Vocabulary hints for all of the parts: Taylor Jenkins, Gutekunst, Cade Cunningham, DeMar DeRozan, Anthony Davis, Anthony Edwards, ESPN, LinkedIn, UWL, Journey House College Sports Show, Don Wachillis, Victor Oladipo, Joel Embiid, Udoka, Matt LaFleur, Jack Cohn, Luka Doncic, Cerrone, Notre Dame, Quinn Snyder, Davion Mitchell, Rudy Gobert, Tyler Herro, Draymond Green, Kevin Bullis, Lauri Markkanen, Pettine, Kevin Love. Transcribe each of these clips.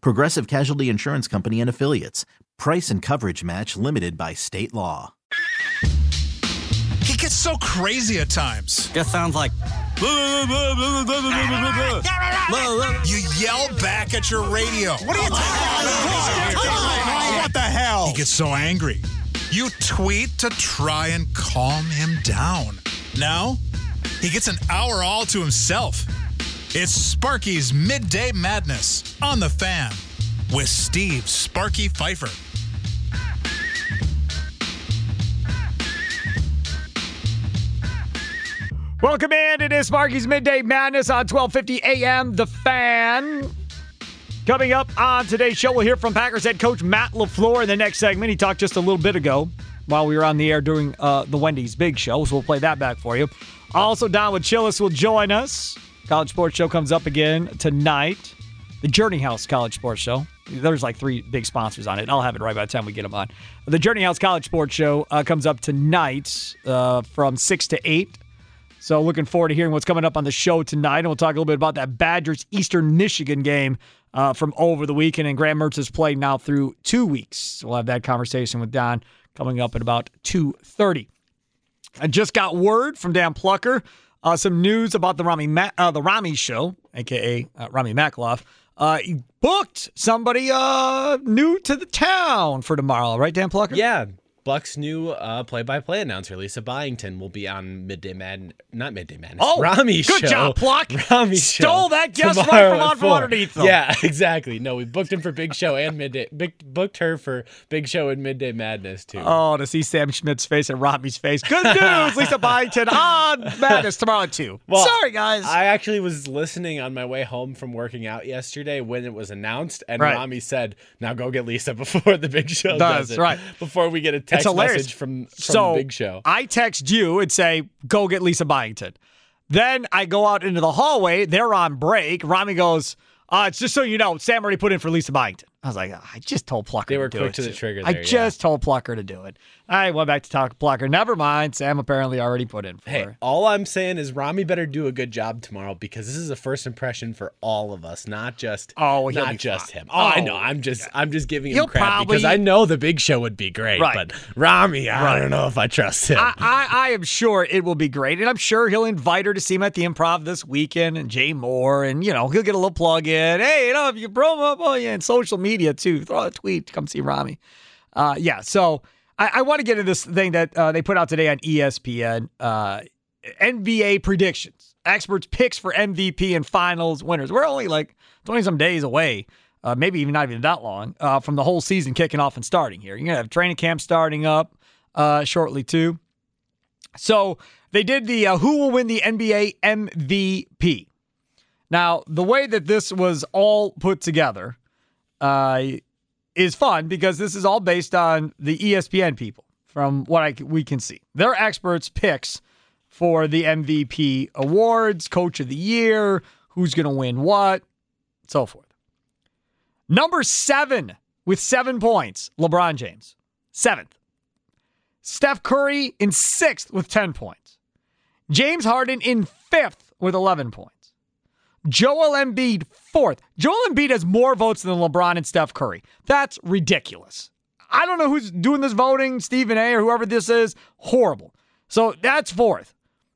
Progressive Casualty Insurance Company and Affiliates. Price and coverage match limited by state law. He gets so crazy at times. It sounds like... You yell back at your radio. What are you talking about? What the hell? He gets so angry. You tweet to try and calm him down. Now... he gets an hour all to himself. It's Sparky's Midday Madness on The Fan with Steve Sparky Pfeiffer. Welcome in. It is Sparky's Midday Madness on 1250 AM, The Fan. Coming up on today's show, we'll hear from Packers head coach Matt LaFleur in the next segment. He talked just a little bit ago while we were on the air during the Wendy's Big Show, so we'll play that back for you. Also, Don Wachillis will join us. College Sports Show comes up again tonight. The Journey House College Sports Show. There's like three big sponsors on it. I'll have it right by the time we get them on. The Journey House College Sports Show comes up tonight from 6 to 8. So looking forward to hearing what's coming up on the show tonight. And we'll talk a little bit about that Badgers-Eastern Michigan game from over the weekend. And Graham Mertz is playing now through 2 weeks. So we'll have that conversation with Don coming up at about 2:30. I just got word from Dan Plucker, some news about the Ramie Show, a.k.a. Ramie Makhlouf. He booked somebody new to the town for tomorrow, right, Dan Plucker? Yeah, Buck's new play-by-play announcer, Lisa Byington, will be on Not Midday Madness. Oh, Ramie Show. Good job, Pluck. Ramie Show. Stole that guest right from underneath them. Yeah, exactly. No, we booked him for Big Show and Midday. Booked her for Big Show and Midday Madness, too. Oh, to see Sam Schmidt's face and Ramie's face. Good news, Lisa Byington on Madness tomorrow at 2. Well, sorry, guys. I actually was listening on my way home from working out yesterday when it was announced, and right. Ramie said, now go get Lisa before the Big Show does it. Right. Before we get a text message from Big Show. I text you and say, go get Lisa Byington. Then I go out into the hallway. They're on break. Ramie goes, it's just so you know, Sam already put in for Lisa Byington. I was like, I just told Plucker to do it. They were quick to the trigger there. I just told Plucker to do it. I went back to talk to Plucker. Never mind. Sam apparently already put in for her. All I'm saying is Ramie better do a good job tomorrow because this is a first impression for all of us, not just him. Oh, I know. I'm just giving him crap because I know the Big Show would be great, right. But Ramie, I don't know if I trust him. I am sure it will be great, and I'm sure he'll invite her to see him at the Improv this weekend and Jay Moore, and he'll get a little plug in. Hey, if you promo up on social media too, throw a tweet, come see Ramie. So I want to get into this thing that they put out today on ESPN, NBA predictions. Experts' picks for MVP and finals winners. We're only like 20-some days away, maybe even not even that long, from the whole season kicking off and starting here. You're going to have training camp starting up shortly too. So they did the who will win the NBA MVP. Now, the way that this was all put together is fun because this is all based on the ESPN people from what we can see. They're experts' picks for the MVP awards, coach of the year, who's going to win what, so forth. Number 7 with 7 points, LeBron James. 7th. Steph Curry in 6th with 10 points. James Harden in 5th with 11 points. Joel Embiid, 4th. Joel Embiid has more votes than LeBron and Steph Curry. That's ridiculous. I don't know who's doing this voting, Stephen A. or whoever this is. Horrible. So that's 4th.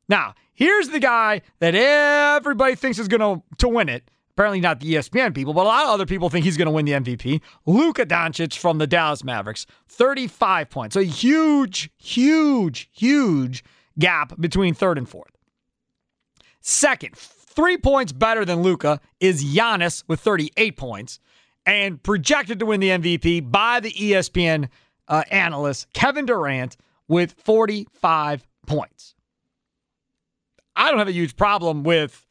Now, here's the guy that everybody thinks is going to win it. apparently not the ESPN people, but a lot of other people think he's going to win the MVP. Luka Doncic from the Dallas Mavericks, 35 points. A huge, huge, huge gap between third and fourth. Second, 3 points better than Luka is Giannis with 38 points, and projected to win the MVP by the ESPN analyst Kevin Durant with 45 points. I don't have a huge problem with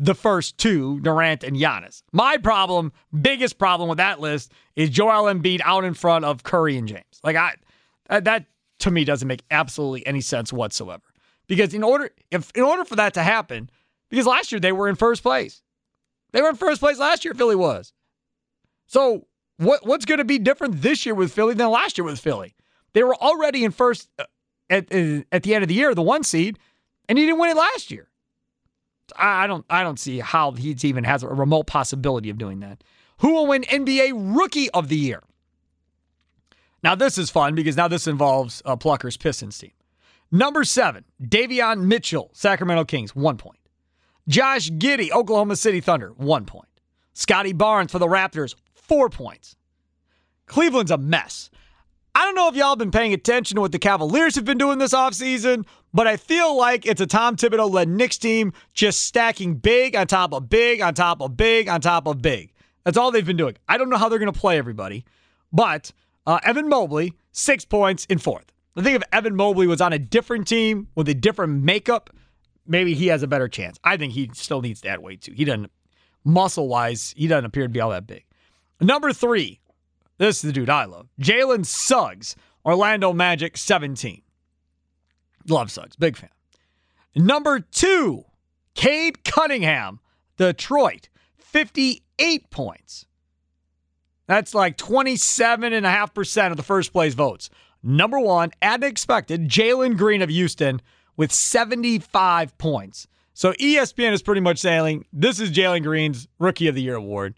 the first two, Durant and Giannis. My problem, biggest problem with that list is Joel Embiid out in front of Curry and James. Like that to me doesn't make absolutely any sense whatsoever. Because in order for that to happen, because last year they were in first place. They were in first place last year, Philly was. So what's going to be different this year with Philly than last year with Philly? They were already in first at the end of the year, the one seed, and he didn't win it last year. I don't see how he even has a remote possibility of doing that. Who will win NBA Rookie of the Year? Now this is fun because now this involves Plucker's Pistons team. Number 7, Davion Mitchell, Sacramento Kings, 1 point. Josh Giddey, Oklahoma City Thunder, 1 point. Scotty Barnes for the Raptors, 4 points. Cleveland's a mess. I don't know if y'all have been paying attention to what the Cavaliers have been doing this offseason, but I feel like it's a Tom Thibodeau-led Knicks team just stacking big on top of big on top of big on top of big. That's all they've been doing. I don't know how they're going to play everybody, but Evan Mobley, 6 points in fourth. I think if Evan Mobley was on a different team with a different makeup, maybe he has a better chance. I think he still needs that weight too. He doesn't, muscle-wise, he doesn't appear to be all that big. Number 3, this is the dude I love, Jalen Suggs, Orlando Magic, 17. Love Suggs, big fan. Number 2, Cade Cunningham, Detroit, 58 points. That's like 27.5% of the first place votes. Number 1, as expected, Jalen Green of Houston with 75 points. So ESPN is pretty much saying this is Jalen Green's Rookie of the Year award.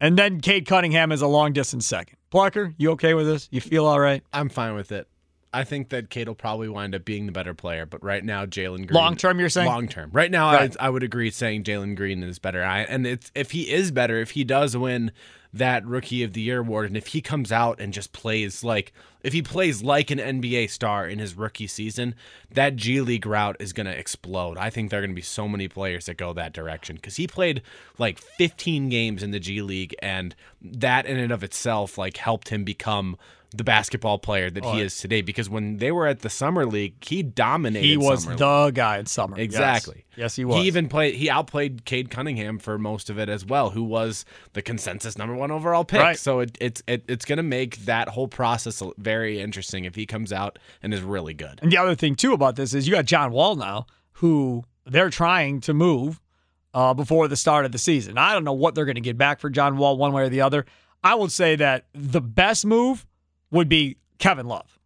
And then Cade Cunningham is a long-distance second. Plucker, you okay with this? You feel all right? I'm fine with it. I think that Cade will probably wind up being the better player, but right now Jalen Green... Long-term, you're saying? Long-term. Right now, right. I would agree saying Jalen Green is better. And it's, if he is better, if he does win that Rookie of the Year award, and if he comes out and just plays like... If he plays like an NBA star in his rookie season, that G League route is going to explode. I think there are going to be so many players that go that direction because he played like 15 games in the G League, and that in and of itself like helped him become the basketball player that he is today. Because when they were at the Summer League, he dominated. He was the guy in summer. Exactly. Yes, he was. He outplayed Cade Cunningham for most of it as well, who was the consensus number 1 overall pick. Right. So it's going to make that whole process very interesting if he comes out and is really good. And the other thing, too, about this is you got John Wall now, who they're trying to move before the start of the season. I don't know what they're going to get back for John Wall one way or the other. I would say that the best move would be Kevin Love.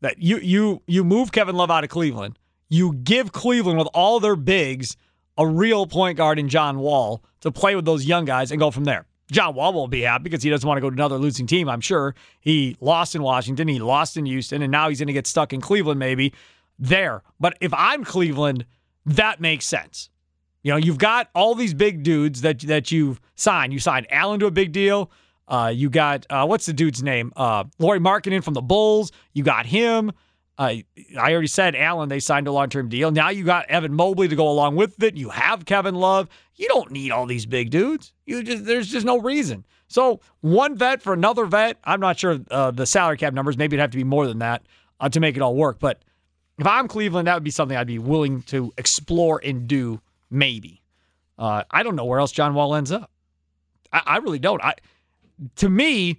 That you move Kevin Love out of Cleveland. You give Cleveland, with all their bigs, a real point guard in John Wall to play with those young guys and go from there. John Wall won't be happy because he doesn't want to go to another losing team, I'm sure. He lost in Washington, he lost in Houston, and now he's going to get stuck in Cleveland maybe there. But if I'm Cleveland, that makes sense. You know, you've got all these big dudes that you've signed. You signed Allen to a big deal. You got, what's the dude's name? Lauri Markkanen from the Bulls. You got him. I already said Allen, they signed a long-term deal. Now you got Evan Mobley to go along with it. You have Kevin Love. You don't need all these big dudes. There's just no reason. So one vet for another vet. I'm not sure the salary cap numbers. Maybe it'd have to be more than that to make it all work. But if I'm Cleveland, that would be something I'd be willing to explore and do maybe. I don't know where else John Wall ends up. I really don't. To me...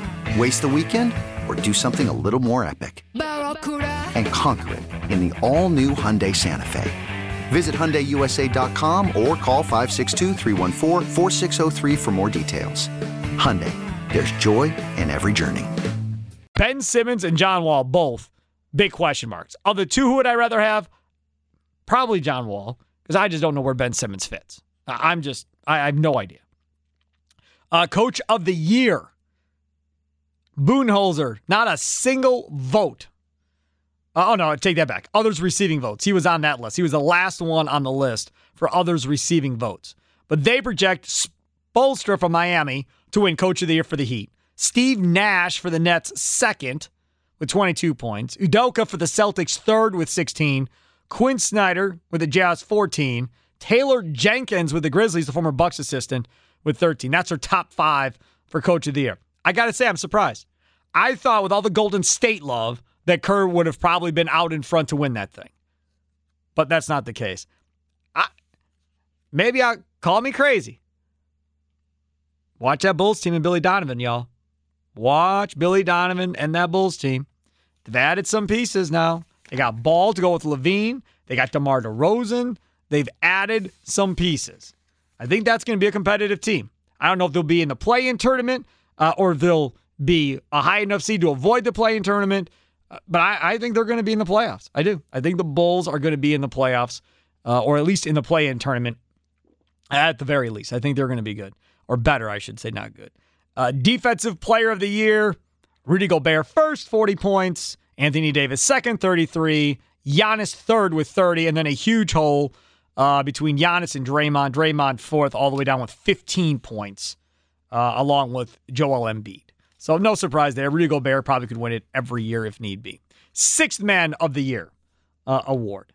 Waste the weekend or do something a little more epic and conquer it in the all-new Hyundai Santa Fe. Visit HyundaiUSA.com or call 562-314-4603 for more details. Hyundai, there's joy in every journey. Ben Simmons and John Wall, both big question marks. Of the two, who would I rather have? Probably John Wall, because I just don't know where Ben Simmons fits. I have no idea. Coach of the year. Boonholzer, not a single vote. Oh, no, take that back. Others receiving votes. He was on that list. He was the last one on the list for others receiving votes. But they project Spoelstra from Miami to win Coach of the Year for the Heat. Steve Nash for the Nets second with 22 points. Udoka for the Celtics third with 16. Quinn Snyder with the Jazz 14. Taylor Jenkins with the Grizzlies, the former Bucks assistant, with 13. That's our top 5 for Coach of the Year. I got to say, I'm surprised. I thought with all the Golden State love that Kerr would have probably been out in front to win that thing. But that's not the case. Maybe call me crazy. Watch that Bulls team and Billy Donovan, y'all. Watch Billy Donovan and that Bulls team. They've added some pieces now. They got Ball to go with LaVine. They got DeMar DeRozan. They've added some pieces. I think that's going to be a competitive team. I don't know if they'll be in the play-in tournament, or they'll be a high enough seed to avoid the play-in tournament. But I think they're going to be in the playoffs. I do. I think the Bulls are going to be in the playoffs, or at least in the play-in tournament at the very least. I think they're going to be good. Or better, I should say, not good. Defensive player of the year, Rudy Gobert first, 40 points. Anthony Davis second, 33. Giannis third with 30. And then a huge hole between Giannis and Draymond. Draymond fourth all the way down with 15 points. Along with Joel Embiid. So no surprise there. Rudy Gobert probably could win it every year if need be. 6th Man of the Year award.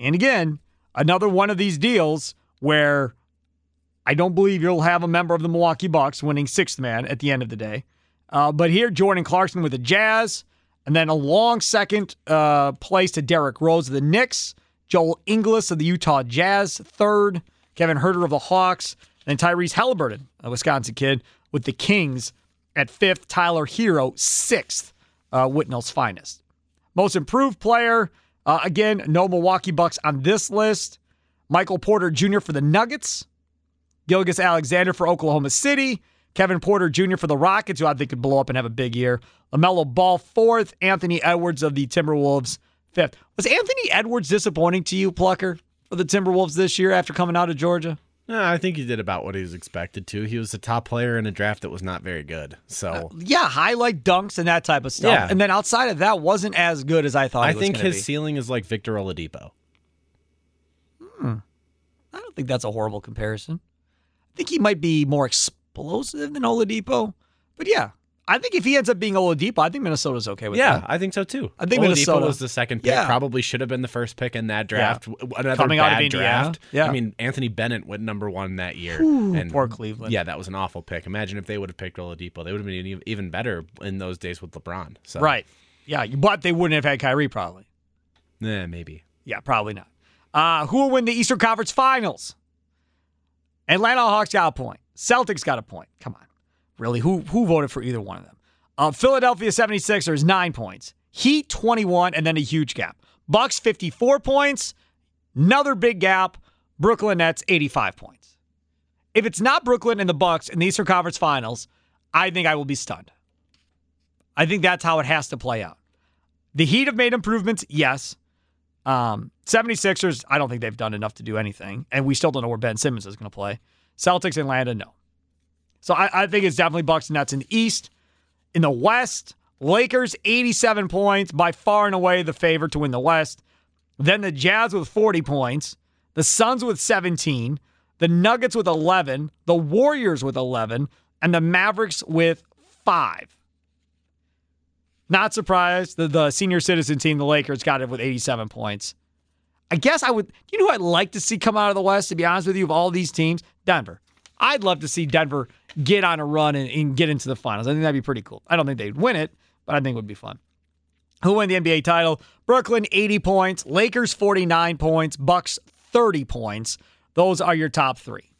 And again, another one of these deals where I don't believe you'll have a member of the Milwaukee Bucks winning 6th Man at the end of the day. But here, Jordan Clarkson with the Jazz. And then a long second place to Derrick Rose of the Knicks. Joel Inglis of the Utah Jazz, third. Kevin Huerter of the Hawks. And Tyrese Halliburton, a Wisconsin kid, with the Kings at 5th. Tyler Hero, 6th. Whitnell's finest. Most improved player. Again, no Milwaukee Bucks on this list. Michael Porter Jr. for the Nuggets. Gilgeous Alexander for Oklahoma City. Kevin Porter Jr. for the Rockets, who I think could blow up and have a big year. LaMelo Ball, 4th. Anthony Edwards of the Timberwolves, 5th. Was Anthony Edwards disappointing to you, Plucker, for the Timberwolves this year after coming out of Georgia? No, I think he did about what he was expected to. He was the top player in a draft that was not very good. So highlight dunks and that type of stuff. Yeah. And then outside of that, wasn't as good as I thought he was going to be. I think his ceiling is like Victor Oladipo. I don't think that's a horrible comparison. I think he might be more explosive than Oladipo. But yeah, I think if he ends up being Oladipo, I think Minnesota's okay with that. Yeah, I think so too. I think Oladipo was the second pick. Yeah. Probably should have been the first pick in that draft. Yeah. Another coming bad out of draft. Yeah. I mean, Anthony Bennett went number 1 that year. Ooh, and poor Cleveland. Yeah, that was an awful pick. Imagine if they would have picked Oladipo. They would have been even better in those days with LeBron. So. Right. Yeah, but they wouldn't have had Kyrie probably. Yeah, maybe. Yeah, probably not. Who will win the Eastern Conference Finals? Atlanta Hawks got a point. Celtics got a point. Come on. Really, who voted for either one of them? Philadelphia 76ers, 9 points. Heat, 21, and then a huge gap. Bucks, 54 points. Another big gap. Brooklyn Nets, 85 points. If it's not Brooklyn and the Bucks in the Eastern Conference Finals, I think I will be stunned. I think that's how it has to play out. The Heat have made improvements, yes. 76ers, I don't think they've done enough to do anything. And we still don't know where Ben Simmons is going to play. Celtics, Atlanta, no. So I think it's definitely Bucks and Nets in the East. In the West, Lakers, 87 points, by far and away the favorite to win the West. Then the Jazz with 40 points. The Suns with 17. The Nuggets with 11. The Warriors with 11. And the Mavericks with 5. Not surprised that the senior citizen team, the Lakers, got it with 87 points. I guess I would, you know who I'd like to see come out of the West, to be honest with you, of all these teams? Denver. I'd love to see Denver get on a run and get into the finals. I think that'd be pretty cool. I don't think they'd win it, but I think it would be fun. Who won the NBA title? Brooklyn, 80 points. Lakers, 49 points. Bucks, 30 points. Those are your top three.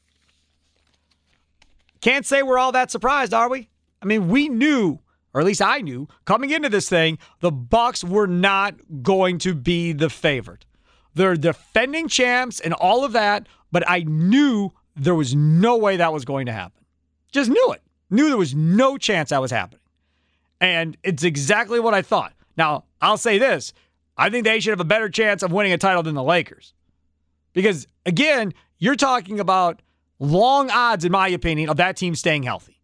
Can't say we're all that surprised, are we? I mean, we knew, or at least I knew, coming into this thing, the Bucks were not going to be the favorite. They're defending champs and all of that, but I knew there was no way that was going to happen. Just knew it. Knew there was no chance that was happening. And it's exactly what I thought. Now, I'll say this. I think they should have a better chance of winning a title than the Lakers. Because, again, you're talking about long odds, in my opinion, of that team staying healthy.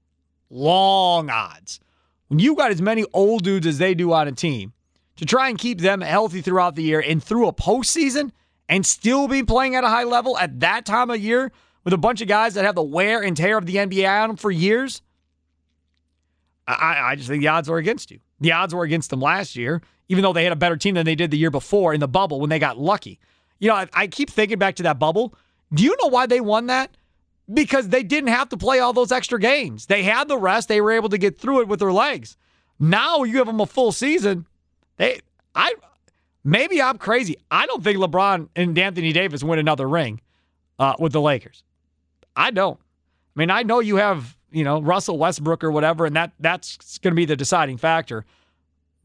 Long odds. When you've got as many old dudes as they do on a team, to try and keep them healthy throughout the year and through a postseason and still be playing at a high level at that time of year, with a bunch of guys that have the wear and tear of the NBA on them for years, I just think the odds were against you. The odds were against them last year, even though they had a better team than they did the year before in the bubble when they got lucky. You know, I keep thinking back to that bubble. Do you know why they won that? Because they didn't have to play all those extra games. They had the rest. They were able to get through it with their legs. Now you have them a full season. Maybe I'm crazy. I don't think LeBron and Anthony Davis win another ring with the Lakers. I don't. I mean, I know you have, Russell Westbrook or whatever, and that's going to be the deciding factor.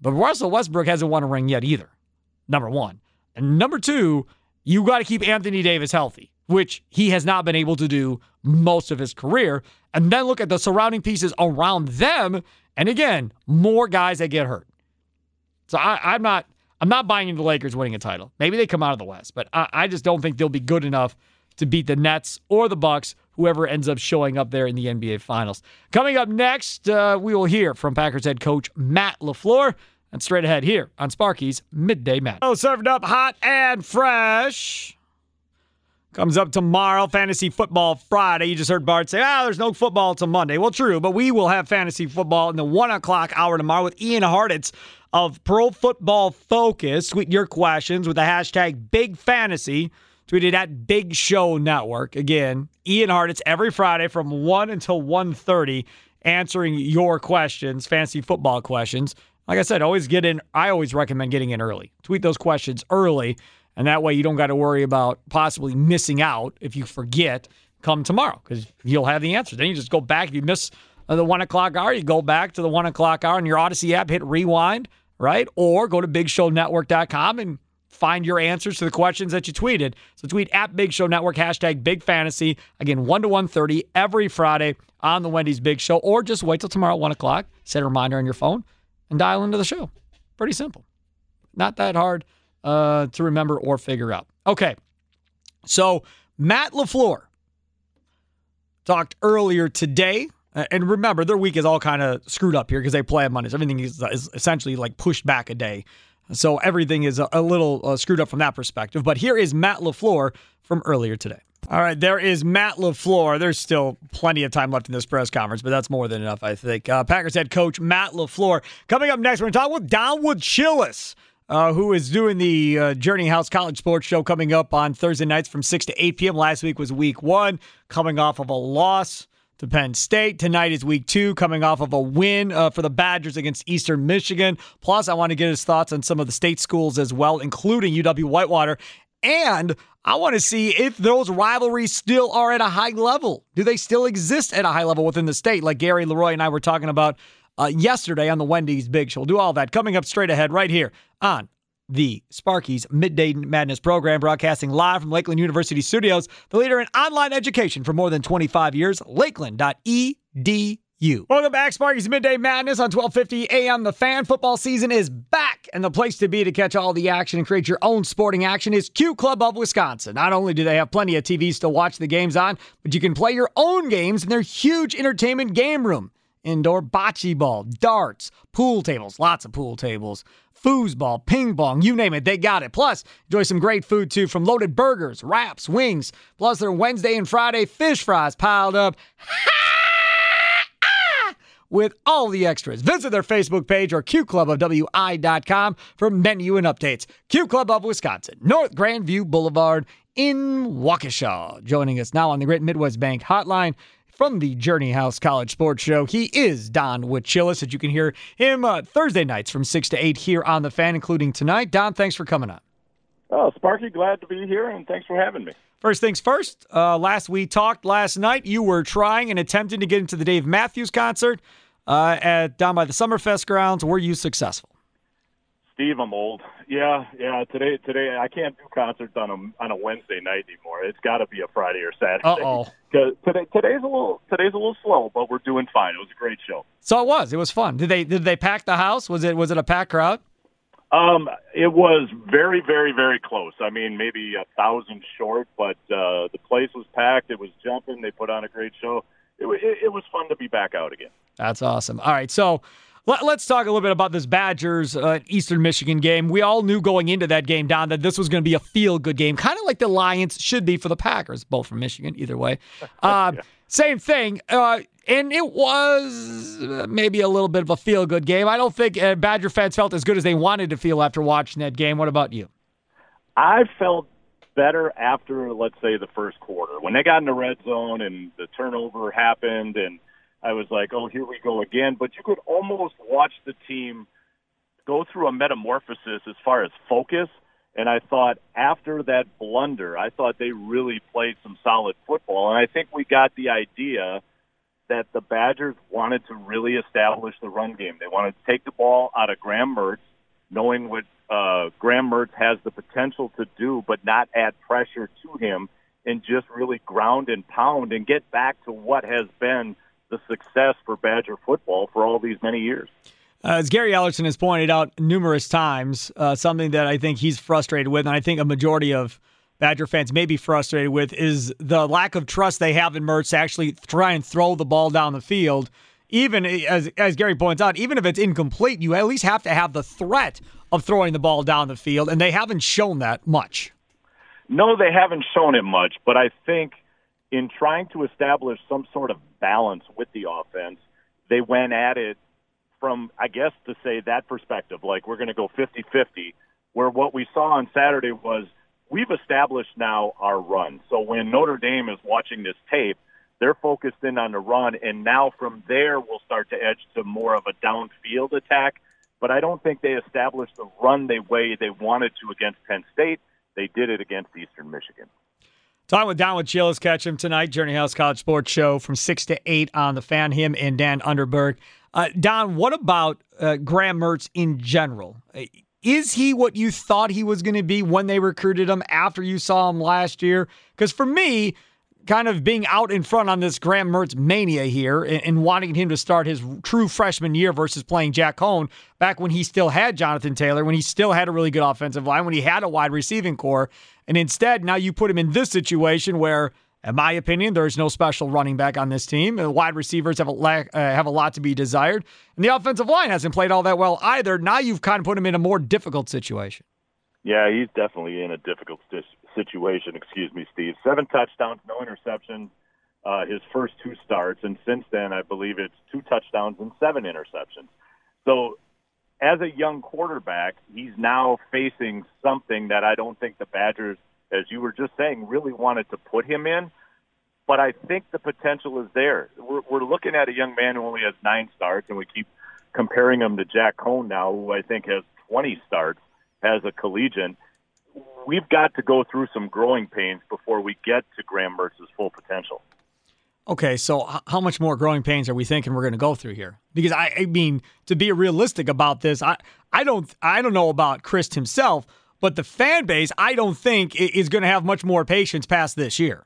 But Russell Westbrook hasn't won a ring yet either, number one. And number two, you got to keep Anthony Davis healthy, which he has not been able to do most of his career. And then look at the surrounding pieces around them. And again, more guys that get hurt. So I'm not buying into the Lakers winning a title. Maybe they come out of the West, but I just don't think they'll be good enough to beat the Nets or the Bucks, whoever ends up showing up there in the NBA Finals. Coming up next, we will hear from Packers head coach Matt LaFleur. And straight ahead here on Sparky's Midday Matt. Oh, served up hot and fresh. Comes up tomorrow, Fantasy Football Friday. You just heard Bart say, there's no football till Monday. Well, true, but we will have Fantasy Football in the 1 o'clock hour tomorrow with Ian Harditz of Pro Football Focus. Tweet your questions with the hashtag BigFantasy. Tweeted at Big Show Network. Again, Ian Harditz every Friday from 1 until 1:30 answering your questions, fantasy football questions. Like I said, always get in. I always recommend getting in early. Tweet those questions early, and that way you don't got to worry about possibly missing out if you forget come tomorrow because you'll have the answer. Then you just go back. If you miss the 1 o'clock hour, you go back to the 1 o'clock hour in your Odyssey app, hit rewind, right? Or go to BigShowNetwork.com and find your answers to the questions that you tweeted. So tweet at Big Show Network, hashtag Big Fantasy. Again, 1 to 1:30 every Friday on the Wendy's Big Show. Or just wait till tomorrow at 1 o'clock, set a reminder on your phone, and dial into the show. Pretty simple. Not that hard to remember or figure out. Okay, so Matt LaFleur talked earlier today. And remember, their week is all kind of screwed up here because they play on Mondays. Everything is essentially like pushed back a day. So everything is a little screwed up from that perspective. But here is Matt LaFleur from earlier today. All right, there is Matt LaFleur. There's still plenty of time left in this press conference, but that's more than enough, I think. Packers head coach Matt LaFleur. Coming up next, we're going to talk with Don Wachillis, who is doing the Journey House College Sports Show coming up on Thursday nights from 6 to 8 p.m. Last week was week one, coming off of a loss to Penn State. Tonight is week two, coming off of a win for the Badgers against Eastern Michigan. Plus, I want to get his thoughts on some of the state schools as well, including UW-Whitewater. And I want to see if those rivalries still are at a high level. Do they still exist at a high level within the state? Like Gary Leroy and I were talking about yesterday on the Wendy's Big Show. We'll do all that coming up straight ahead right here on the Sparky's Midday Madness program, broadcasting live from Lakeland University Studios, the leader in online education for more than 25 years, lakeland.edu. Welcome back, Sparky's Midday Madness on 1250 AM. The Fan. Football season is back, and the place to be to catch all the action and create your own sporting action is Q Club of Wisconsin. Not only do they have plenty of TVs to watch the games on, but you can play your own games in their huge entertainment game room. Indoor bocce ball, darts, pool tables, lots of pool tables, foosball, ping pong, you name it, they got it. Plus, enjoy some great food, too, from loaded burgers, wraps, wings, plus their Wednesday and Friday fish fries piled up with all the extras. Visit their Facebook page or qclubofwi.com for menu and updates. Q Club of Wisconsin, North Grandview Boulevard in Waukesha. Joining us now on the Great Midwest Bank Hotline, from the Journey House College Sports Show, he is Don Wachillis, and you can hear him Thursday nights from 6 to 8 here on The Fan, including tonight. Don, thanks for coming on. Oh, Sparky, glad to be here, and thanks for having me. First things first, last we talked last night, you were trying and attempting to get into the Dave Matthews concert down by the Summerfest grounds. Were you successful? Steve, I'm old. Yeah. Today, I can't do concerts on a Wednesday night anymore. It's got to be a Friday or Saturday. Today's a little slow, but we're doing fine. It was a great show. So it was. It was fun. Did they pack the house? Was it a packed crowd? It was very, very, very close. I mean, maybe 1,000 short, but the place was packed. It was jumping. They put on a great show. It was fun to be back out again. That's awesome. All right, so let's talk a little bit about this Badgers Eastern Michigan game. We all knew going into that game, Don, that this was going to be a feel-good game, kind of like the Lions should be for the Packers, both from Michigan, either way. Yeah. Same thing, and it was maybe a little bit of a feel-good game. I don't think Badger fans felt as good as they wanted to feel after watching that game. What about you? I felt better after, let's say, the first quarter. When they got in the red zone and the turnover happened and I was like, oh, here we go again. But you could almost watch the team go through a metamorphosis as far as focus. And I thought after that blunder, I thought they really played some solid football. And I think we got the idea that the Badgers wanted to really establish the run game. They wanted to take the ball out of Graham Mertz, knowing what Graham Mertz has the potential to do, but not add pressure to him, and just really ground and pound and get back to what has been the success for Badger football for all these many years. As Gary Ellerson has pointed out numerous times, something that I think he's frustrated with, and I think a majority of Badger fans may be frustrated with, is the lack of trust they have in Mertz to actually try and throw the ball down the field. Even, as Gary points out, even if it's incomplete, you at least have to have the threat of throwing the ball down the field, and they haven't shown that much. No, they haven't shown it much, but I think in trying to establish some sort of balance with the offense, they went at it from, I guess, to say that perspective, like we're going to go 50-50, where what we saw on Saturday was we've established now our run. So when Notre Dame is watching this tape, they're focused in on the run, and now from there we'll start to edge to more of a downfield attack. But I don't think they established the run the way they wanted to against Penn State. They did it against Eastern Michigan. Talking with Don Wachillis, catch him tonight, Journey House College Sports Show from 6 to 8 on The Fan, him and Dan Underberg. Don, what about Graham Mertz in general? Is he what you thought he was going to be when they recruited him after you saw him last year? Because for me, kind of being out in front on this Graham Mertz mania here and wanting him to start his true freshman year versus playing Jack Cohn back when he still had Jonathan Taylor, when he still had a really good offensive line, when he had a wide receiving core. And instead, now you put him in this situation where, in my opinion, there is no special running back on this team. The wide receivers have a lot to be desired. And the offensive line hasn't played all that well either. Now you've kind of put him in a more difficult situation. Yeah, he's definitely in a difficult situation, excuse me, Steve. 7 touchdowns, no interceptions, his first 2 starts. And since then, I believe it's 2 touchdowns and 7 interceptions. So as a young quarterback, he's now facing something that I don't think the Badgers, as you were just saying, really wanted to put him in. But I think the potential is there. We're looking at a young man who only has 9 starts, and we keep comparing him to Jack Cohn now, who I think has 20 starts as a collegiate. We've got to go through some growing pains before we get to Graham Mertz's full potential. okay, so how much more growing pains are we thinking we're going to go through here? Because I mean, to be realistic about this, I don't know about Chris himself, but the fan base, I don't think is going to have much more patience past this year.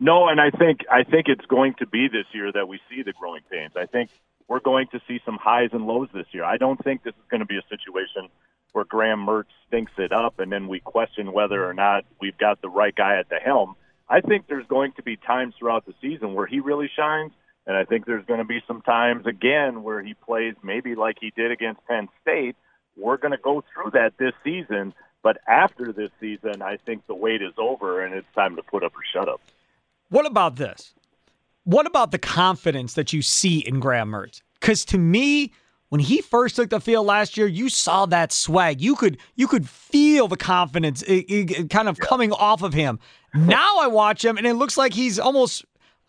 No, and I think it's going to be this year that we see the growing pains. I think we're going to see some highs and lows this year. I don't think this is going to be a situation where Graham Mertz stinks it up and then we question whether or not we've got the right guy at the helm. I think there's going to be times throughout the season where he really shines, and I think there's going to be some times, again, where he plays maybe like he did against Penn State. We're going to go through that this season, but after this season, I think the wait is over and it's time to put up or shut up. What about this? What about the confidence that you see in Graham Mertz? Because to me, when he first took the field last year, you saw that swag. You could feel the confidence kind of coming off of him. Now I watch him, and it looks like he's almost,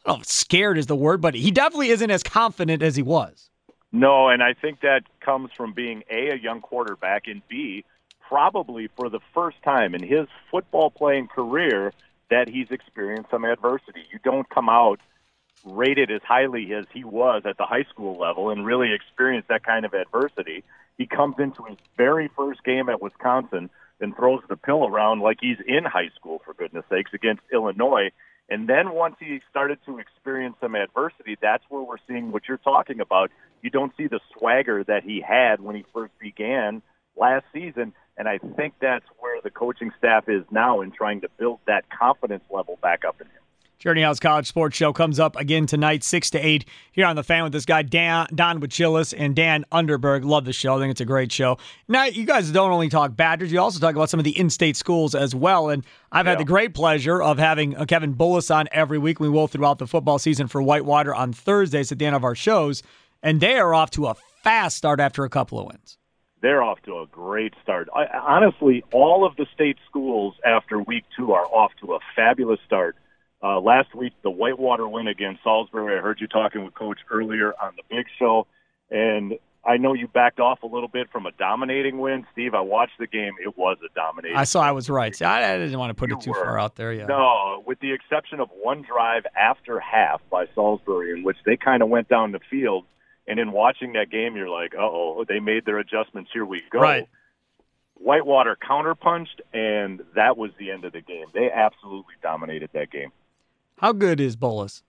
I don't know if scared is the word, but he definitely isn't as confident as he was. No, and I think that comes from being, A, a young quarterback, and, B, probably for the first time in his football playing career that he's experienced some adversity. You don't come out rated as highly as he was at the high school level and really experience that kind of adversity. He comes into his very first game at Wisconsin and throws the pill around like he's in high school, for goodness sakes, against Illinois. And then once he started to experience some adversity, that's where we're seeing what you're talking about. You don't see the swagger that he had when he first began last season, and I think that's where the coaching staff is now in trying to build that confidence level back up in him. Journey House College Sports Show comes up again tonight, 6 to 8, here on The Fan with this guy, Don Wachillis and Dan Underberg. Love the show. I think it's a great show. Now, you guys don't only talk Badgers. You also talk about some of the in-state schools as well. And I've had the great pleasure of having Kevin Bullis on every week. We will throughout the football season for Whitewater on Thursdays at the end of our shows. And they are off to a fast start after a couple of wins. They're off to a great start. Honestly, all of the state schools after week two are off to a fabulous start. Last week, the Whitewater win against Salisbury. I heard you talking with Coach earlier on the Big Show, and I know you backed off a little bit from a dominating win. Steve, I watched the game. It was a dominating win. I saw I was right. I didn't want to put it too far out there. Yeah. No, with the exception of one drive after half by Salisbury, in which they kind of went down the field, and in watching that game, you're like, uh-oh, they made their adjustments. Here we go. Right. Whitewater counterpunched, and that was the end of the game. They absolutely dominated that game. How good is Bullis?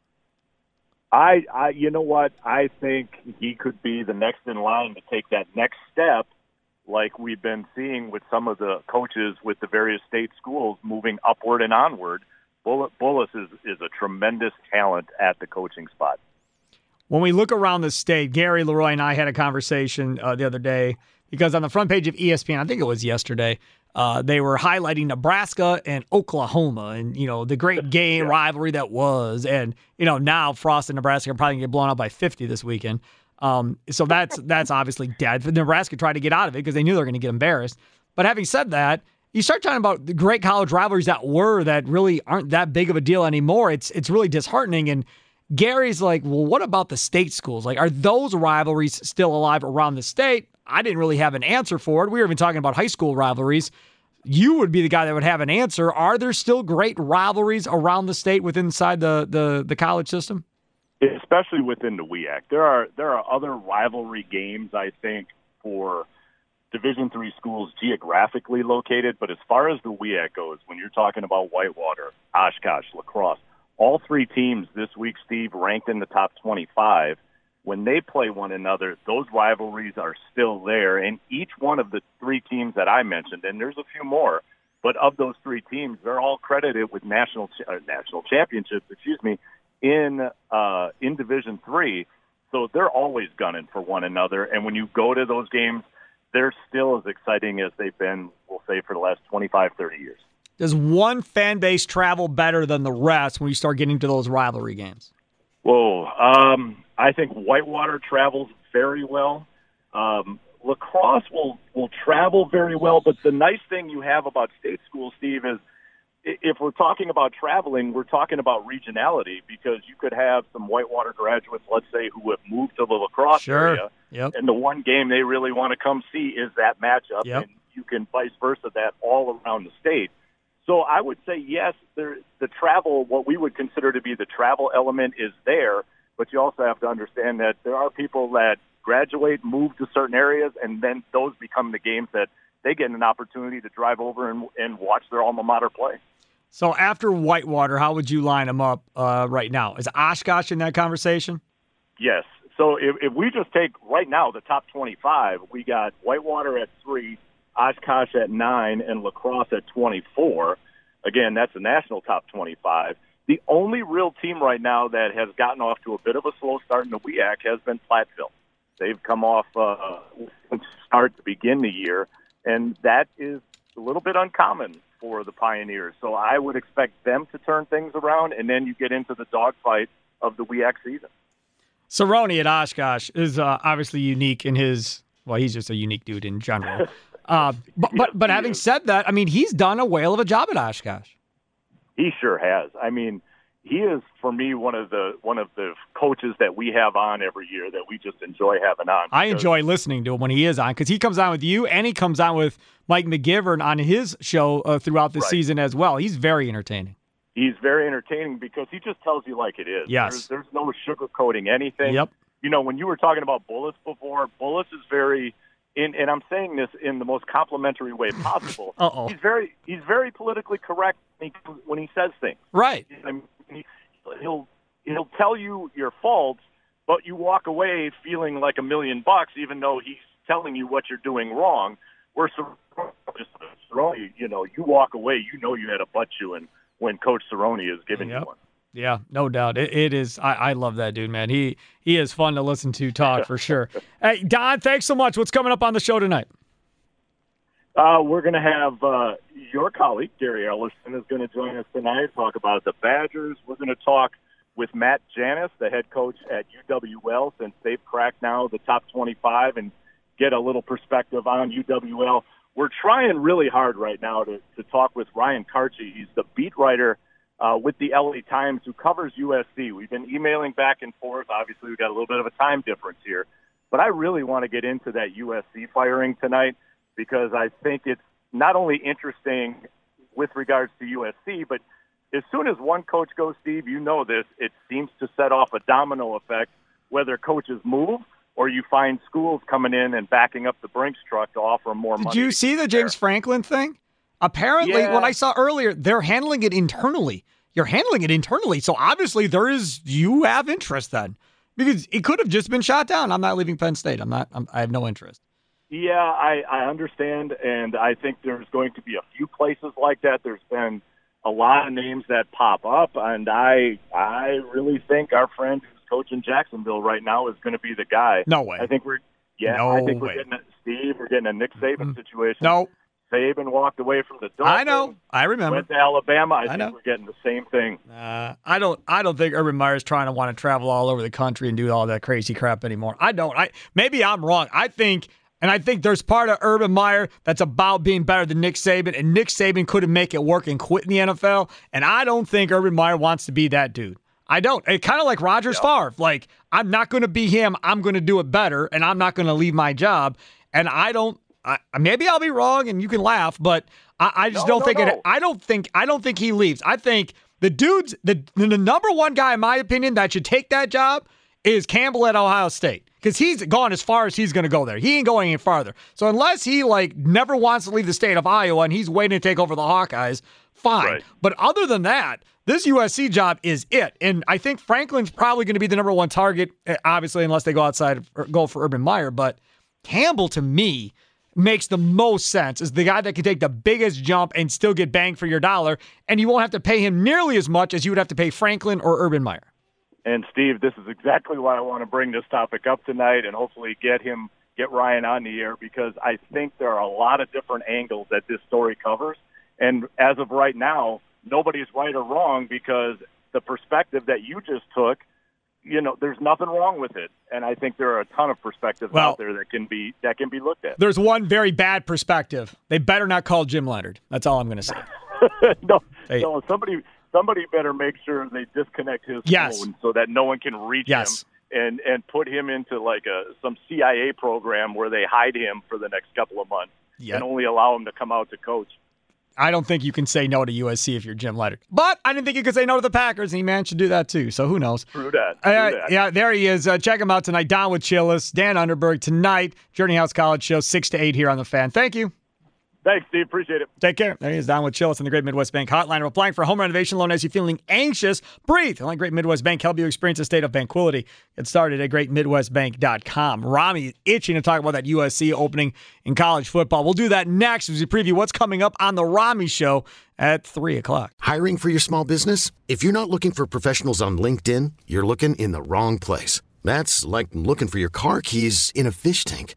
I you know what? I think he could be the next in line to take that next step like we've been seeing with some of the coaches with the various state schools moving upward and onward. Bullis is a tremendous talent at the coaching spot. When we look around the state, Gary, Leroy, and I had a conversation the other day because on the front page of ESPN, I think it was yesterday, they were highlighting Nebraska and Oklahoma and, you know, the great game rivalry that was. And, you know, now Frost and Nebraska are probably going to get blown out by 50 this weekend. So that's obviously dead. Nebraska tried to get out of it because they knew they were going to get embarrassed. But having said that, you start talking about the great college rivalries that really aren't that big of a deal anymore. It's really disheartening. And Gary's like, well, what about the state schools? Like, are those rivalries still alive around the state? I didn't really have an answer for it. We were even talking about high school rivalries. You would be the guy that would have an answer. Are there still great rivalries around the state within inside the college system? Especially within the WIAC. There are other rivalry games, I think, for Division III schools geographically located. But as far as the WIAC goes, when you're talking about Whitewater, Oshkosh, La Crosse, all three teams this week, Steve, ranked in the top 25. When they play one another, those rivalries are still there. And each one of the three teams that I mentioned, and there's a few more, but of those three teams, they're all credited with national championships, in Division III. So they're always gunning for one another. And when you go to those games, they're still as exciting as they've been, we'll say, for the last 25, 30 years. Does one fan base travel better than the rest when you start getting to those rivalry games? Whoa. I think Whitewater travels very well. La Crosse will travel very well, but the nice thing you have about state schools, Steve, is if we're talking about traveling, we're talking about regionality because you could have some Whitewater graduates, let's say, who have moved to the La Crosse area, and the one game they really want to come see is that matchup, and you can vice versa that all around the state. So I would say, yes, the travel, what we would consider to be the travel element is there, but you also have to understand that there are people that graduate, move to certain areas, and then those become the games that they get an opportunity to drive over and watch their alma mater play. So after Whitewater, how would you line them up right now? Is Oshkosh in that conversation? Yes. So if we just take right now the top 25, we got Whitewater at 3, Oshkosh at 9, and La Crosse at 24. Again, that's the national top 25. The only real team right now that has gotten off to a bit of a slow start in the WEAC has been Platteville. They've come off start to begin the year, and that is a little bit uncommon for the Pioneers. So I would expect them to turn things around, and then you get into the dogfight of the WEAC season. Cerrone at Oshkosh is obviously unique in his – well, he's just a unique dude in general. But having said that, I mean, he's done a whale of a job at Oshkosh. He sure has. I mean, he is, for me, one of the coaches that we have on every year that we just enjoy having on. I enjoy listening to him when he is on because he comes on with you and he comes on with Mike McGivern on his show throughout the season as well. He's very entertaining. He's very entertaining because he just tells you like it is. Yes. There's no sugarcoating anything. Yep. You know, when you were talking about Bullis before, Bullis is very – and I'm saying this in the most complimentary way possible. He's very politically correct when he says things. Right. I mean, he'll tell you your faults, but you walk away feeling like $1 million, even though he's telling you what you're doing wrong. Where Cerrone, you know, you walk away, you know you had a butt chewing when Coach Cerrone is giving you one. Yeah, no doubt. It is. I love that dude, man. He is fun to listen to talk for sure. Hey, Don, thanks so much. What's coming up on the show tonight? We're going to have your colleague, Gary Ellison, is going to join us tonight, talk about the Badgers. We're going to talk with Matt Giannis, the head coach at UWL, since they've cracked now the top 25 and get a little perspective on UWL. We're trying really hard right now to talk with Ryan Karchi. He's the beat writer with the LA Times, who covers USC. We've been emailing back and forth. Obviously, we've got a little bit of a time difference here. But I really want to get into that USC firing tonight because I think it's not only interesting with regards to USC, but as soon as one coach goes, Steve, you know this, it seems to set off a domino effect, whether coaches move or you find schools coming in and backing up the Brinks truck to offer more money. Did you see the James Franklin thing? Apparently, What I saw earlier, they're handling it internally. You're handling it internally, so obviously you have interest then, because it could have just been shot down. I'm not leaving Penn State. I have no interest. Yeah, I understand, and I think there's going to be a few places like that. There's been a lot of names that pop up, and I really think our friend who's coaching Jacksonville right now is going to be the guy. No way. I think we're getting a, Steve. We're getting a Nick Saban situation. No. Saban walked away from the Dolphins. I know. I remember. Went to Alabama. I think we're getting the same thing. I don't think Urban Meyer's want to travel all over the country and do all that crazy crap anymore. I don't. Maybe I'm wrong. I think there's part of Urban Meyer that's about being better than Nick Saban, and Nick Saban couldn't make it work and quit in the NFL, and I don't think Urban Meyer wants to be that dude. I don't. It's kind of like Rodgers-Favre. Like, I'm not going to be him. I'm going to do it better, and I'm not going to leave my job, and I don't. Maybe I'll be wrong, and you can laugh, but I just don't think it. I don't think he leaves. I think the dude's the number one guy, in my opinion, that should take that job is Campbell at Ohio State because he's gone as far as he's going to go there. He ain't going any farther. So unless he never wants to leave the state of Iowa and he's waiting to take over the Hawkeyes, fine. Right. But other than that, this USC job is it, and I think Franklin's probably going to be the number one target, obviously, unless they go for Urban Meyer. But Campbell, to me, makes the most sense, is the guy that can take the biggest jump and still get bang for your dollar, and you won't have to pay him nearly as much as you would have to pay Franklin or Urban Meyer. And, Steve, this is exactly why I want to bring this topic up tonight and hopefully get Ryan on the air, because I think there are a lot of different angles that this story covers. And as of right now, nobody's right or wrong because the perspective that you just took, you know, there's nothing wrong with it, and I think there are a ton of perspectives out there that can be looked at. There's one very bad perspective. They better not call Jim Leonhard. That's all I'm going to say. No, somebody better make sure they disconnect his phone so that no one can reach him and put him into some CIA program where they hide him for the next couple of months and only allow him to come out to coach. I don't think you can say no to USC if you're Jim Leonhard. But I didn't think you could say no to the Packers, and he managed to do that too. So who knows? True that. Yeah, there he is. Check him out tonight. Don Wachillis, Dan Underberg tonight. Journey House College Show, 6 to 8 here on The Fan. Thank you. Thanks, Steve. Appreciate it. Take care. There he is, Don Wachillis in the Great Midwest Bank Hotline. We're applying for a home renovation loan. As you're feeling anxious, breathe. Only Great Midwest Bank help you experience a state of tranquility. Get started at greatmidwestbank.com. Ramie itching to talk about that USC opening in college football. We'll do that next as we preview what's coming up on the Ramie Show at 3 o'clock. Hiring for your small business? If you're not looking for professionals on LinkedIn, you're looking in the wrong place. That's like looking for your car keys in a fish tank.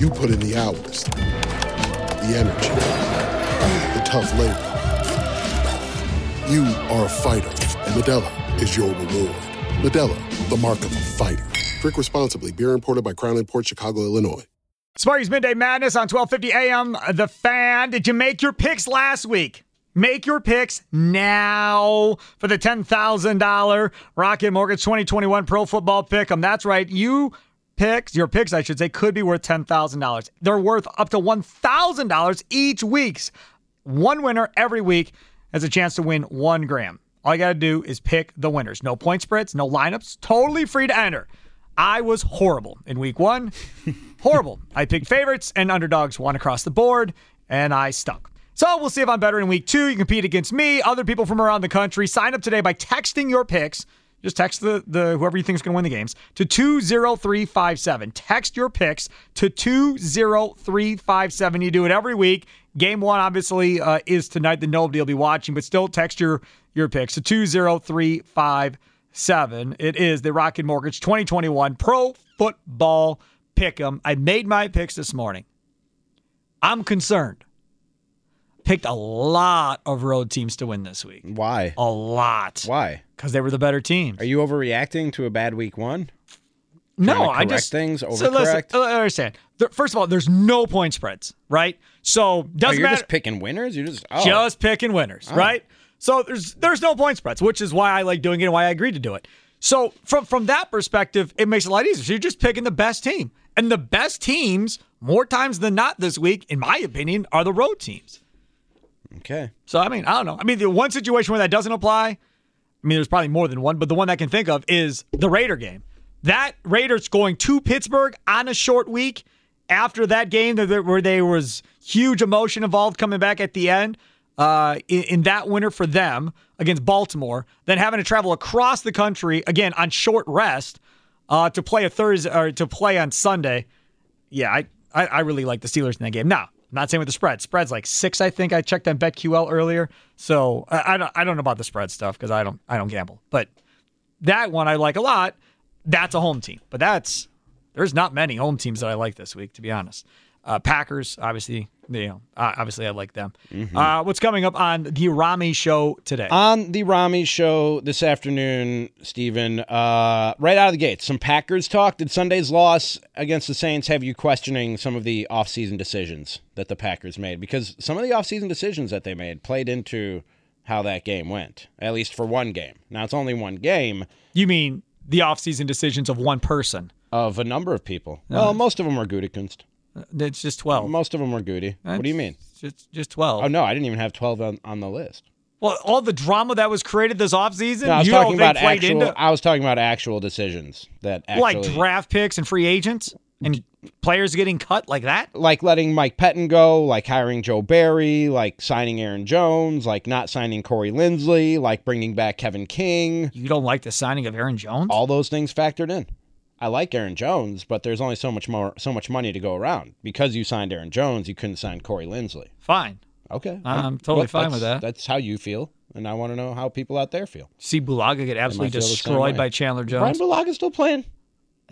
You put in the hours, the energy, the tough labor. You are a fighter, and Modelo is your reward. Modelo, the mark of a fighter. Drink responsibly. Beer imported by Crown Imports, Chicago, Illinois. Sparty's Midday Madness on 1250 AM. The Fan. Did you make your picks last week? Make your picks now for the $10,000 Rocket Mortgage 2021 Pro Football Pick'em. That's right. Your picks, could be worth $10,000. They're worth up to $1,000 each week. One winner every week has a chance to win $1,000. All you got to do is pick the winners. No point spreads, no lineups, totally free to enter. I was horrible in week one. Horrible. I picked favorites and underdogs won across the board, and I stunk. So we'll see if I'm better in week two. You compete against me, other people from around the country. Sign up today by texting your picks. Just text the whoever you think is going to win the games to 20357. Text your picks to 20357. You do it every week. Game one, obviously, is tonight that nobody will be watching, but still text your picks to 20357. It is the Rocket Mortgage 2021 Pro Football Pick'em. I made my picks this morning. I'm concerned. Picked a lot of road teams to win this week. Why? A lot. Why? Because they were the better teams. Are you overreacting to a bad week one? No, I just... things, overcorrect? So listen, I understand. First of all, there's no point spreads, right? So, doesn't matter. You're just picking winners? You're just... Oh. Just picking winners, right? So, there's no point spreads, which is why I like doing it and why I agreed to do it. So, from that perspective, it makes it a lot easier. So, you're just picking the best team. And the best teams, more times than not this week, in my opinion, are the road teams. Okay. So, I don't know. The one situation where that doesn't apply, there's probably more than one, but the one I can think of is the Raider game. That Raiders going to Pittsburgh on a short week after that game where there was huge emotion involved coming back at the end in that winner for them against Baltimore, then having to travel across the country, again, on short rest to play a Thursday or to play on Sunday. Yeah, I really like the Steelers in that game. Now, not saying with the spread. Spread's like 6, I think. I checked on BetQL earlier, so I don't know about the spread stuff because I don't gamble. But that one I like a lot. That's a home team, but there's not many home teams that I like this week, to be honest. Packers, obviously, obviously I like them. Mm-hmm. What's coming up on the Ramie Show today? On the Ramie Show this afternoon, Stephen, right out of the gate, some Packers talk. Did Sunday's loss against the Saints have you questioning some of the offseason decisions that the Packers made? Because some of the offseason decisions that they made played into how that game went, at least for one game. Now, it's only one game. You mean the offseason decisions of one person? Of a number of people. Well, most of them were Gutekunst. It's just 12. Most of them were Goody. What do you mean? It's just 12. Oh, no, I didn't even have 12 on the list. Well, all the drama that was created this offseason, no, I was talking about actual decisions that actually, like draft picks and free agents and players getting cut like that? Like letting Mike Pettin go, like hiring Joe Barry, like signing Aaron Jones, like not signing Corey Lindsley, like bringing back Kevin King. You don't like the signing of Aaron Jones? All those things factored in. I like Aaron Jones, but there's only so much money to go around. Because you signed Aaron Jones, you couldn't sign Corey Lindsley. Fine. Okay. I'm totally fine with that. That's how you feel, and I want to know how people out there feel. See Bulaga get absolutely destroyed by Chandler Jones. Brian Bulaga's still playing.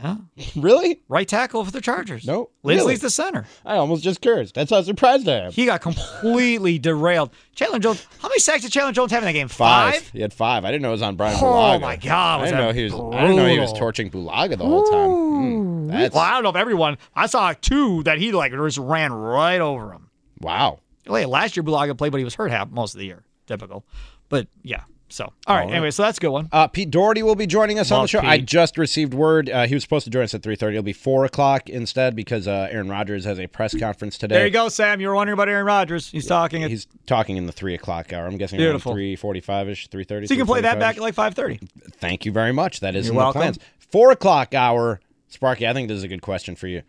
Huh? Really? Right tackle for the Chargers. No. Lindsley's really the center. I almost just cursed. That's how surprised I am. He got completely derailed. Chandler Jones, how many sacks did Chandler Jones have in that game? Five? He had five. I didn't know it was on Brian Bulaga. Oh, my God. I didn't know he was torching Bulaga the whole time. Well, I don't know if everyone. I saw two that he like just ran right over him. Wow. Last year, Bulaga played, but he was hurt half most of the year. Typical. But, yeah. So, all right. Anyway, so that's a good one. Pete Doherty will be joining us on the show. Pete. I just received word. He was supposed to join us at 3:30. It'll be 4 o'clock instead because Aaron Rodgers has a press conference today. There you go, Sam. You were wondering about Aaron Rodgers. He's talking. He's talking in the 3 o'clock hour. I'm guessing Beautiful. Around 3:45-ish, 3:30. So you can play that back at like 5:30. Thank you very much. That is in the plans. 4 o'clock hour. Sparky, I think this is a good question for you.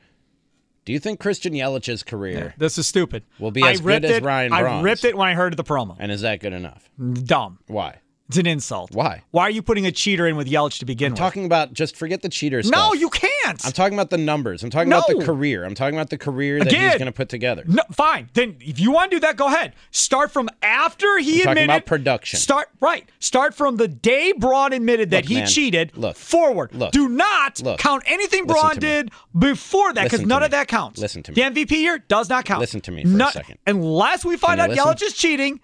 Do you think Christian Yelich's career this is stupid. Will be as good as Ryan Braun's? I ripped it when I heard the promo. And is that good enough? Dumb. Why? It's an insult. Why? Why are you putting a cheater in with Yelich to begin with? I'm talking about, just forget the cheater stuff. No, you can't. I'm talking about the numbers. I'm talking about the career. I'm talking about the career that he's going to put together. No, fine. Then if you want to do that, go ahead. Start from after he admitted. Talking about production. Start from the day Braun admitted that he cheated forward. Do not count anything Braun did before that because none of that counts. Listen to me. The MVP year does not count. Listen to me for a second. Unless we find out Yelich is cheating.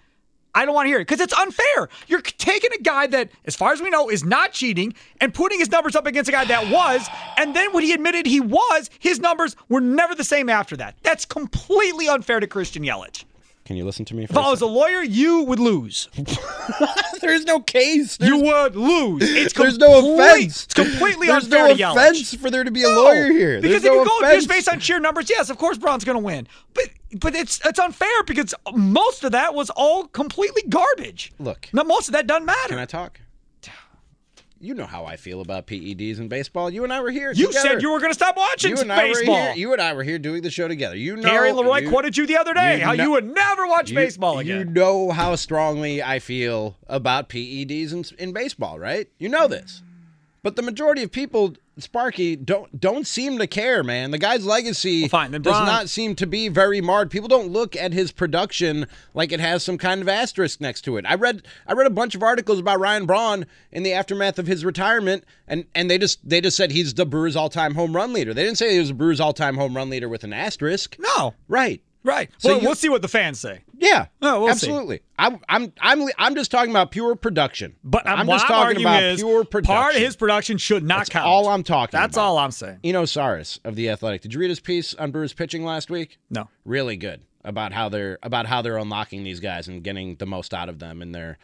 I don't want to hear it because it's unfair. You're taking a guy that, as far as we know, is not cheating and putting his numbers up against a guy that was, and then when he admitted he was, his numbers were never the same after that. That's completely unfair to Christian Yelich. Can you listen to me? If I was a lawyer, you would lose. There's no case. You would lose. There's no offense. It's completely unfair to Yelich. There's no offense for there to be a lawyer here. Because if you go just based on sheer numbers, yes, of course Braun's going to win. But it's unfair because most of that was all completely garbage. Look. Now, most of that doesn't matter. Can I talk? You know how I feel about PEDs in baseball. You and I were here together. You said you were going to stop watching baseball. You and I were here doing the show together. You know, Gary Leroy quoted you the other day, how you would never watch baseball again. You know how strongly I feel about PEDs in baseball, right? You know this. But the majority of people, Sparky, don't seem to care, man. The guy's legacy does not seem to be very marred. People don't look at his production like it has some kind of asterisk next to it. I read a bunch of articles about Ryan Braun in the aftermath of his retirement, and they just said he's the Brewers' all-time home run leader. They didn't say he was the Brewers' all-time home run leader with an asterisk. No. Right. Right. So we'll see what the fans say. Yeah. No, we'll absolutely see. I'm just talking about pure production. But I'm just talking about pure production. Part of his production should not count. That's all I'm talking about. That's all I'm saying. Eno Saris of The Athletic. Did you read his piece on Brewers pitching last week? No. Really good about how they're unlocking these guys and getting the most out of them in their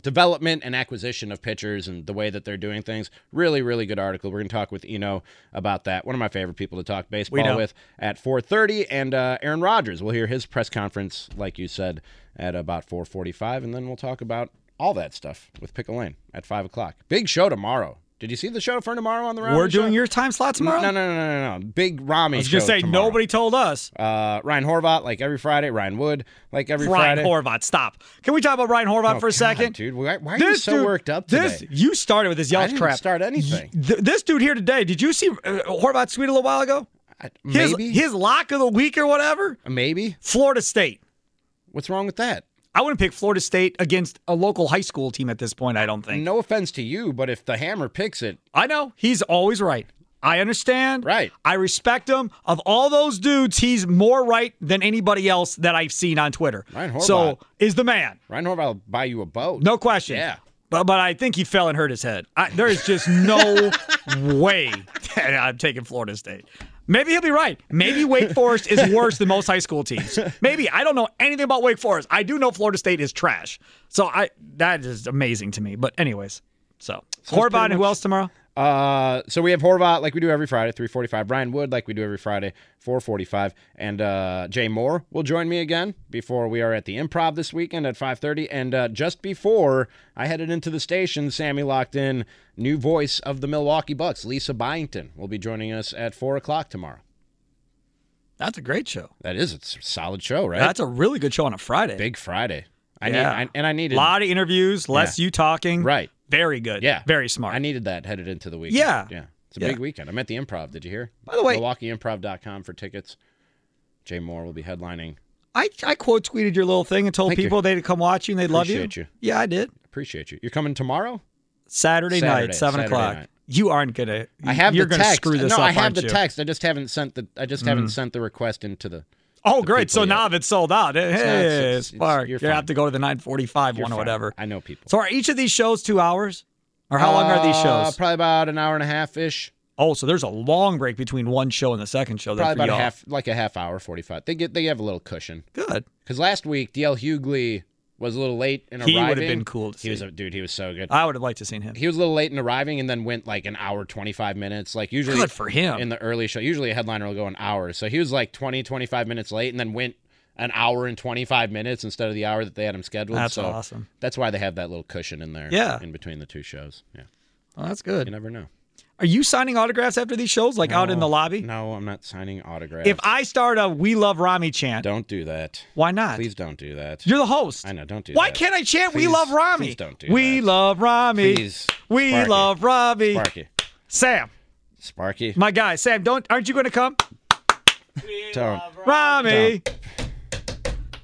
development and acquisition of pitchers and the way that they're doing things. Really, really good article. We're going to talk with Eno about that. One of my favorite people to talk baseball with at 4:30. And Aaron Rodgers, we'll hear his press conference, like you said, at about 4:45. And then we'll talk about all that stuff with Pickle Lane at 5 o'clock. Big show tomorrow. Did you see the show for tomorrow on the Ramie? We're doing your time slot tomorrow? No. Big Ramie show. I was going to say, tomorrow. Nobody told us. Ryan Horvath, like every Friday. Ryan Wood, like every Friday. Ryan Horvath, stop. Can we talk about Ryan Horvath for a second? Dude, why are you so worked up today? You started with this Yelich crap. I didn't start anything. This dude here today, did you see Horvath tweet a little while ago? Maybe. His lock of the week or whatever? Maybe. Florida State. What's wrong with that? I wouldn't pick Florida State against a local high school team at this point, I don't think. No offense to you, but if the hammer picks it. I know. He's always right. I understand. Right. I respect him. Of all those dudes, he's more right than anybody else that I've seen on Twitter. Ryan Horvath. So, is the man. Ryan Horvath will buy you a boat. No question. Yeah. But I think he fell and hurt his head. There is just no way that I'm taking Florida State. Maybe he'll be right. Maybe Wake Forest is worse than most high school teams. Maybe. I don't know anything about Wake Forest. I do know Florida State is trash. So that is amazing to me. But anyways, so Horvath and who else tomorrow? So we have Horvat, like we do every Friday, 3:45. Brian Wood, like we do every Friday, 4:45. And Jay Moore will join me again before we are at the Improv this weekend at 5:30. And just before I headed into the station, Sammy locked in new voice of the Milwaukee Bucks, Lisa Byington, will be joining us at 4 o'clock tomorrow. That's a great show. That is. It's a solid show, right? That's a really good show on a Friday. Big Friday. I needed a lot of interviews, less you talking. Right. Very good. Yeah. Very smart. I needed that headed into the weekend. Yeah. Yeah. It's a big weekend. I'm at the Improv. Did you hear? By the way, MilwaukeeImprov.com for tickets. Jay Moore will be headlining. I quote tweeted your little thing and told people they'd come watch you and they'd love you. Appreciate you. Yeah, I did. Appreciate you. You're coming tomorrow? Saturday night, 7 o'clock. You aren't going to. You're going to screw this up. No, I have the text. I just haven't sent the request into the. Oh, great. So now it's sold out. Hey, Spark, you're going to have to go to the 9:45 one or whatever. I know people. So are each of these shows 2 hours? Or how long are these shows? Probably about an hour and a half-ish. Oh, so there's a long break between one show and the second show. Probably about a half hour, 45. They have a little cushion. Good. Because last week, D.L. Hughley was a little late in arriving. He would have been cool to see. Dude, he was so good. I would have liked to have seen him. He was a little late in arriving and then went like an hour, 25 minutes. Like usually, good for him. In the early show, usually a headliner will go an hour. So he was like 20, 25 minutes late and then went an hour and 25 minutes instead of the hour that they had him scheduled. That's awesome. That's why they have that little cushion in there in between the two shows. Yeah. Well, that's good. You never know. Are you signing autographs after these shows, like out in the lobby? No, I'm not signing autographs. If I start a We Love Ramie chant. Don't do that. Why not? Please don't do that. You're the host. I know, don't do that. Why can't I chant We Love Ramie? Please don't do that. We love Ramie. Please. We love Ramie. Sparky. Sam. Sparky. My guy, Sam, aren't you going to come? We love Ramie.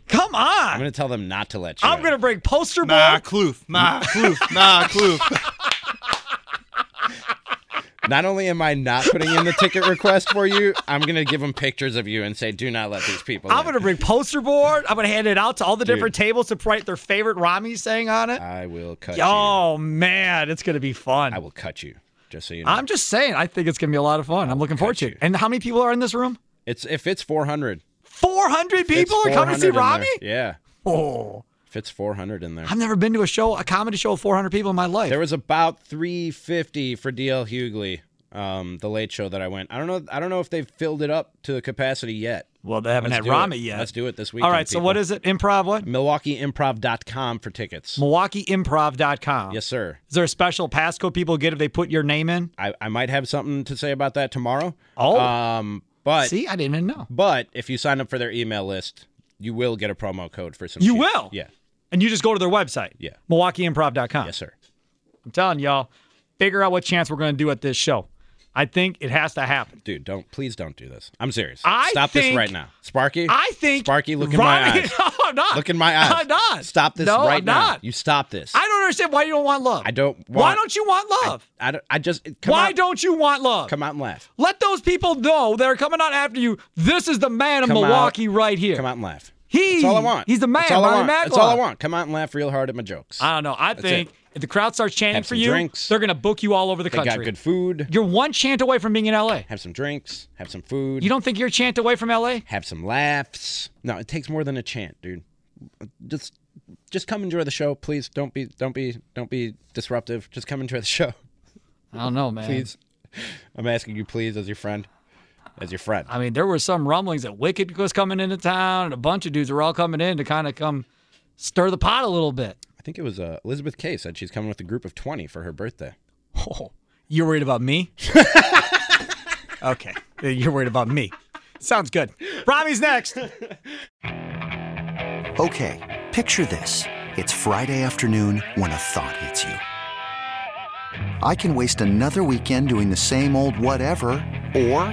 Come on. I'm going to tell them not to let you I'm going to bring poster board. Makhlouf. Makhlouf. Makhlouf. Not only am I not putting in the ticket request for you, I'm going to give them pictures of you and say, do not let these people in. I'm going to bring poster board. I'm going to hand it out to all the different tables to write their favorite Ramie saying on it. I will cut you. Oh, man. It's going to be fun. I will cut you, just so you know. I'm just saying. I think it's going to be a lot of fun. I'm looking forward to it. And how many people are in this room? If it's 400. 400 people are coming to see Ramie? Yeah. Oh. If it's 400 in there. I've never been to a comedy show of 400 people in my life. There was about 350 for D.L. Hughley, the late show that I went. I don't know if they've filled it up to capacity yet. Well, they haven't had Ramie yet. Let's do it this weekend. All right, so what is it? Improv what? MilwaukeeImprov.com for tickets. MilwaukeeImprov.com. Yes, sir. Is there a special passcode people get if they put your name in? I might have something to say about that tomorrow. Oh. But see, I didn't even know. But if you sign up for their email list, you will get a promo code for some You will? Yeah. And you just go to their website. Yeah. MilwaukeeImprov.com. Yes, sir. I'm telling y'all, figure out what chants we're going to do at this show. I think it has to happen. Dude, please don't do this. I'm serious. Stop this right now. Sparky? Sparky, look in my eyes. No, I'm not. Look in my eyes. I'm not. Stop this right now. You stop this. I don't understand why you don't want love. Why don't you want love? Why don't you want love? Come out and laugh. Let those people know that are coming out after you. This is the man of Milwaukee right here. Come out and laugh. That's all I want. He's the man. That's all I want. Come out and laugh real hard at my jokes. I don't know. I think if the crowd starts chanting for you, they're going to book you all over the country. They got good food. You're one chant away from being in L.A. Have some drinks. Have some food. You don't think you're a chant away from L.A.? Have some laughs. No, it takes more than a chant, dude. Just come enjoy the show, please. Don't be disruptive. Just come enjoy the show. I don't know, man. Please. I'm asking you, please, as your friend. As your friend. I mean, there were some rumblings that Wicked was coming into town, and a bunch of dudes were all coming in to kind of come stir the pot a little bit. I think it was Elizabeth Kay said she's coming with a group of 20 for her birthday. Oh, you're worried about me? Okay, you're worried about me. Sounds good. Ramie's next. Okay, picture this. It's Friday afternoon when a thought hits you. I can waste another weekend doing the same old whatever, or